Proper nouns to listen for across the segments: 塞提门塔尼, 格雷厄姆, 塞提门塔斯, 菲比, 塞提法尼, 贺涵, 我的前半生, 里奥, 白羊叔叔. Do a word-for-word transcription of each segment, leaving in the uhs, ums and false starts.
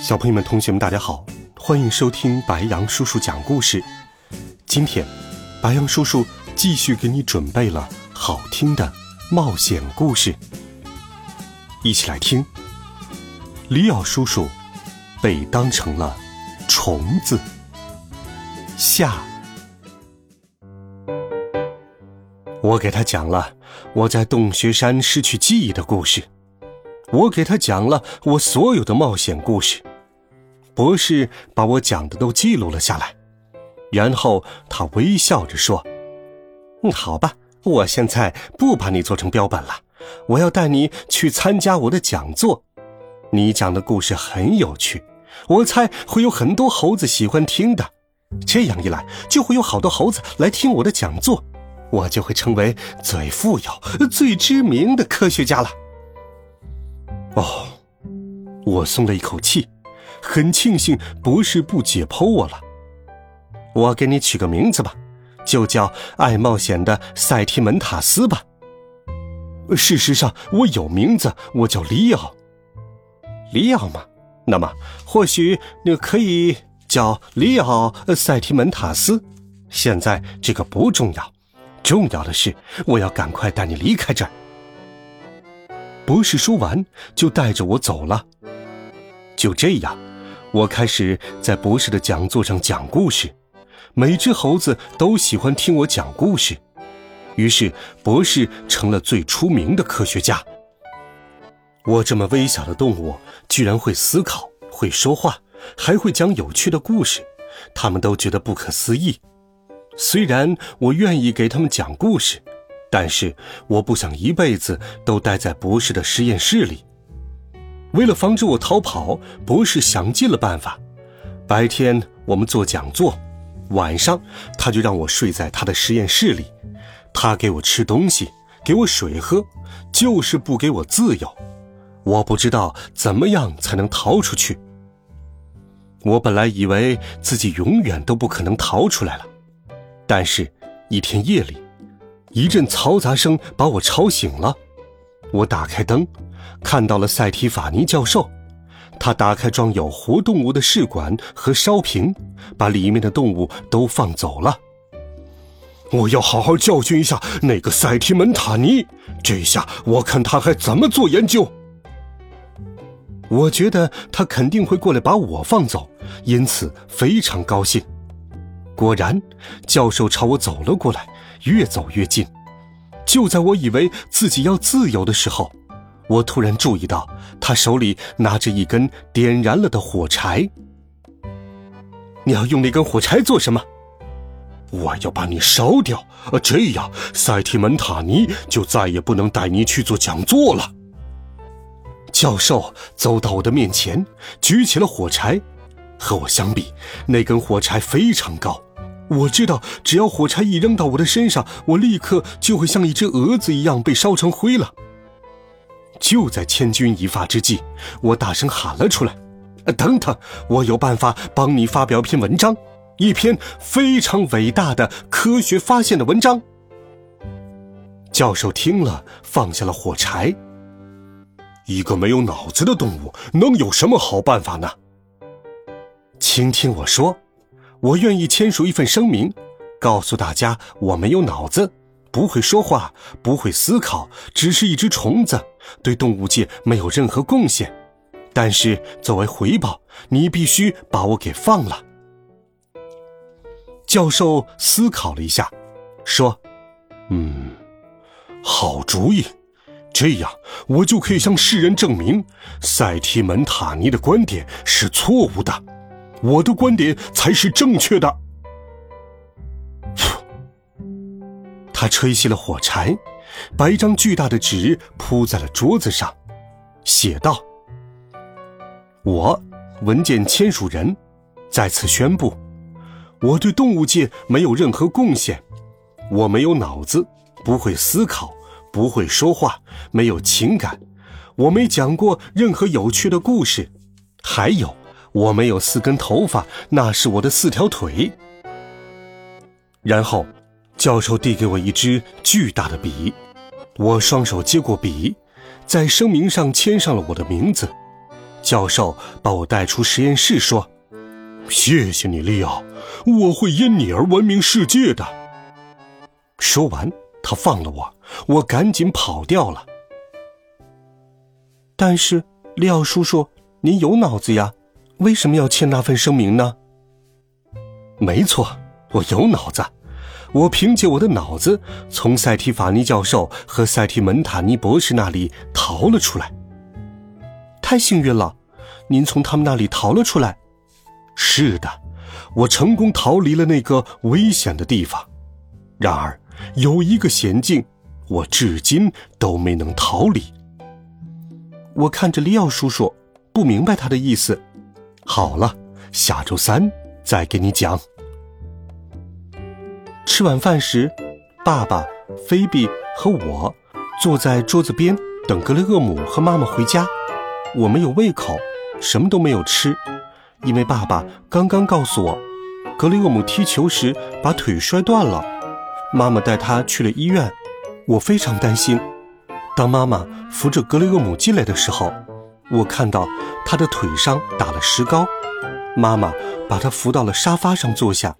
小朋友们同学们大家好，欢迎收听白羊叔叔讲故事。今天白羊叔叔继续给你准备了好听的冒险故事，一起来听。李敖叔叔被当成了虫子下。我给他讲了我在洞穴山失去记忆的故事，我给他讲了我所有的冒险故事，博士把我讲的都记录了下来，然后他微笑着说：嗯，好吧，我现在不把你做成标本了，我要带你去参加我的讲座。你讲的故事很有趣，我猜会有很多猴子喜欢听的，这样一来就会有好多猴子来听我的讲座，我就会成为最富有、最知名的科学家了。哦，我松了一口气，很庆幸博士不解剖我了。我给你取个名字吧，就叫爱冒险的塞提门塔斯吧。事实上我有名字，我叫里奥。里奥嘛，那么或许你可以叫里奥塞提门塔斯。现在这个不重要，重要的是我要赶快带你离开这儿。博士说完就带着我走了。就这样，我开始在博士的讲座上讲故事，每只猴子都喜欢听我讲故事，于是博士成了最出名的科学家。我这么微小的动物居然会思考，会说话，还会讲有趣的故事，他们都觉得不可思议。虽然我愿意给他们讲故事，但是我不想一辈子都待在博士的实验室里。为了防止我逃跑，博士想尽了办法。白天我们做讲座，晚上他就让我睡在他的实验室里，他给我吃东西，给我水喝，就是不给我自由。我不知道怎么样才能逃出去。我本来以为自己永远都不可能逃出来了，但是一天夜里，一阵嘈杂声把我吵醒了。我打开灯，看到了塞提法尼教授，他打开装有活动物的试管和烧瓶，把里面的动物都放走了。我要好好教训一下那个塞提门塔尼，这下我看他还怎么做研究。我觉得他肯定会过来把我放走，因此非常高兴。果然，教授朝我走了过来，越走越近。就在我以为自己要自由的时候，我突然注意到他手里拿着一根点燃了的火柴。你要用那根火柴做什么？我要把你烧掉，这样塞提门塔尼就再也不能带你去做讲座了。教授走到我的面前，举起了火柴。和我相比，那根火柴非常高，我知道只要火柴一扔到我的身上，我立刻就会像一只蛾子一样被烧成灰了。就在千钧一发之际，我大声喊了出来：等等，我有办法帮你发表篇文章，一篇非常伟大的科学发现的文章。教授听了，放下了火柴。一个没有脑子的动物能有什么好办法呢？请听我说，我愿意签署一份声明，告诉大家我没有脑子，不会说话，不会思考，只是一只虫子，对动物界没有任何贡献。但是作为回报，你必须把我给放了。教授思考了一下，说：嗯，好主意，这样我就可以向世人证明塞提门塔尼的观点是错误的，我的观点才是正确的。他吹熄了火柴，把一张巨大的纸铺在了桌子上，写道：我文件签署人，再次宣布，我对动物界没有任何贡献，我没有脑子，不会思考，不会说话，没有情感，我没讲过任何有趣的故事，还有，我没有四根头发，那是我的四条腿。然后，教授递给我一支巨大的笔，我双手接过笔，在声明上签上了我的名字。教授把我带出实验室说：谢谢你，利奥，我会因你而闻名世界的。说完，他放了我，我赶紧跑掉了。但是，利奥叔叔，您有脑子呀，为什么要签那份声明呢？没错，我有脑子，我凭借我的脑子从塞提法尼教授和塞提门塔尼博士那里逃了出来。太幸运了，您从他们那里逃了出来。是的，我成功逃离了那个危险的地方。然而，有一个险境，我至今都没能逃离。我看着利奥叔叔，不明白他的意思。好了，下周三再给你讲。吃晚饭时，爸爸、菲比和我坐在桌子边等格雷厄姆和妈妈回家。我没有胃口，什么都没有吃，因为爸爸刚刚告诉我，格雷厄姆踢球时把腿摔断了。妈妈带他去了医院，我非常担心。当妈妈扶着格雷厄姆进来的时候，我看到他的腿上打了石膏。妈妈把他扶到了沙发上坐下，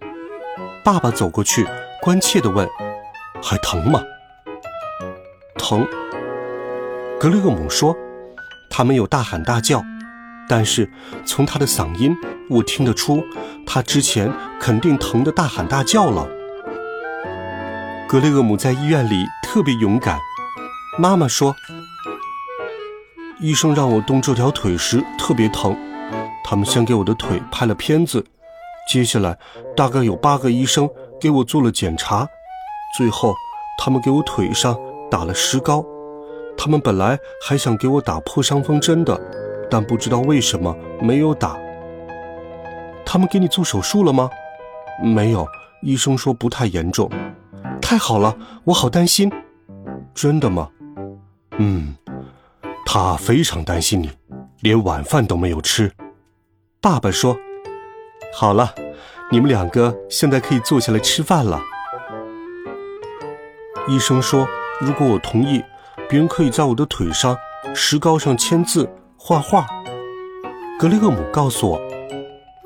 爸爸走过去关切地问：还疼吗？疼，格雷厄姆说。他没有大喊大叫，但是从他的嗓音我听得出，他之前肯定疼得大喊大叫了。格雷厄姆在医院里特别勇敢。妈妈说，医生让我动这条腿时特别疼，他们先给我的腿拍了片子，接下来大概有八个医生给我做了检查，最后他们给我腿上打了石膏。他们本来还想给我打破伤风针的，但不知道为什么没有打。他们给你做手术了吗？没有，医生说不太严重。太好了，我好担心。真的吗？嗯，他非常担心你，连晚饭都没有吃。爸爸说，好了，你们两个现在可以坐下来吃饭了。医生说，如果我同意，别人可以在我的腿上石膏上签字画画。格雷厄姆告诉我，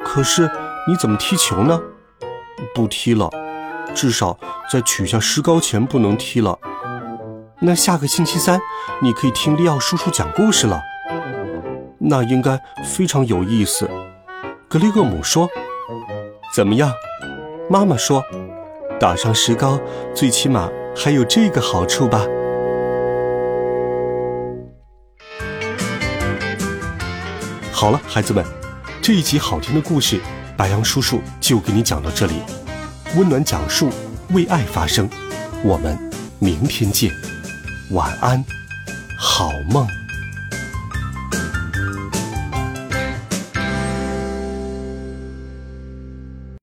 可是你怎么踢球呢？不踢了，至少在取下石膏前不能踢了。那下个星期三你可以听利奥叔叔讲故事了，那应该非常有意思。格雷厄姆说，怎么样？妈妈说，打上石膏最起码还有这个好处吧。好了，孩子们，这一集好听的故事白羊叔叔就给你讲到这里。温暖讲述，为爱发声，我们明天见，晚安，好梦。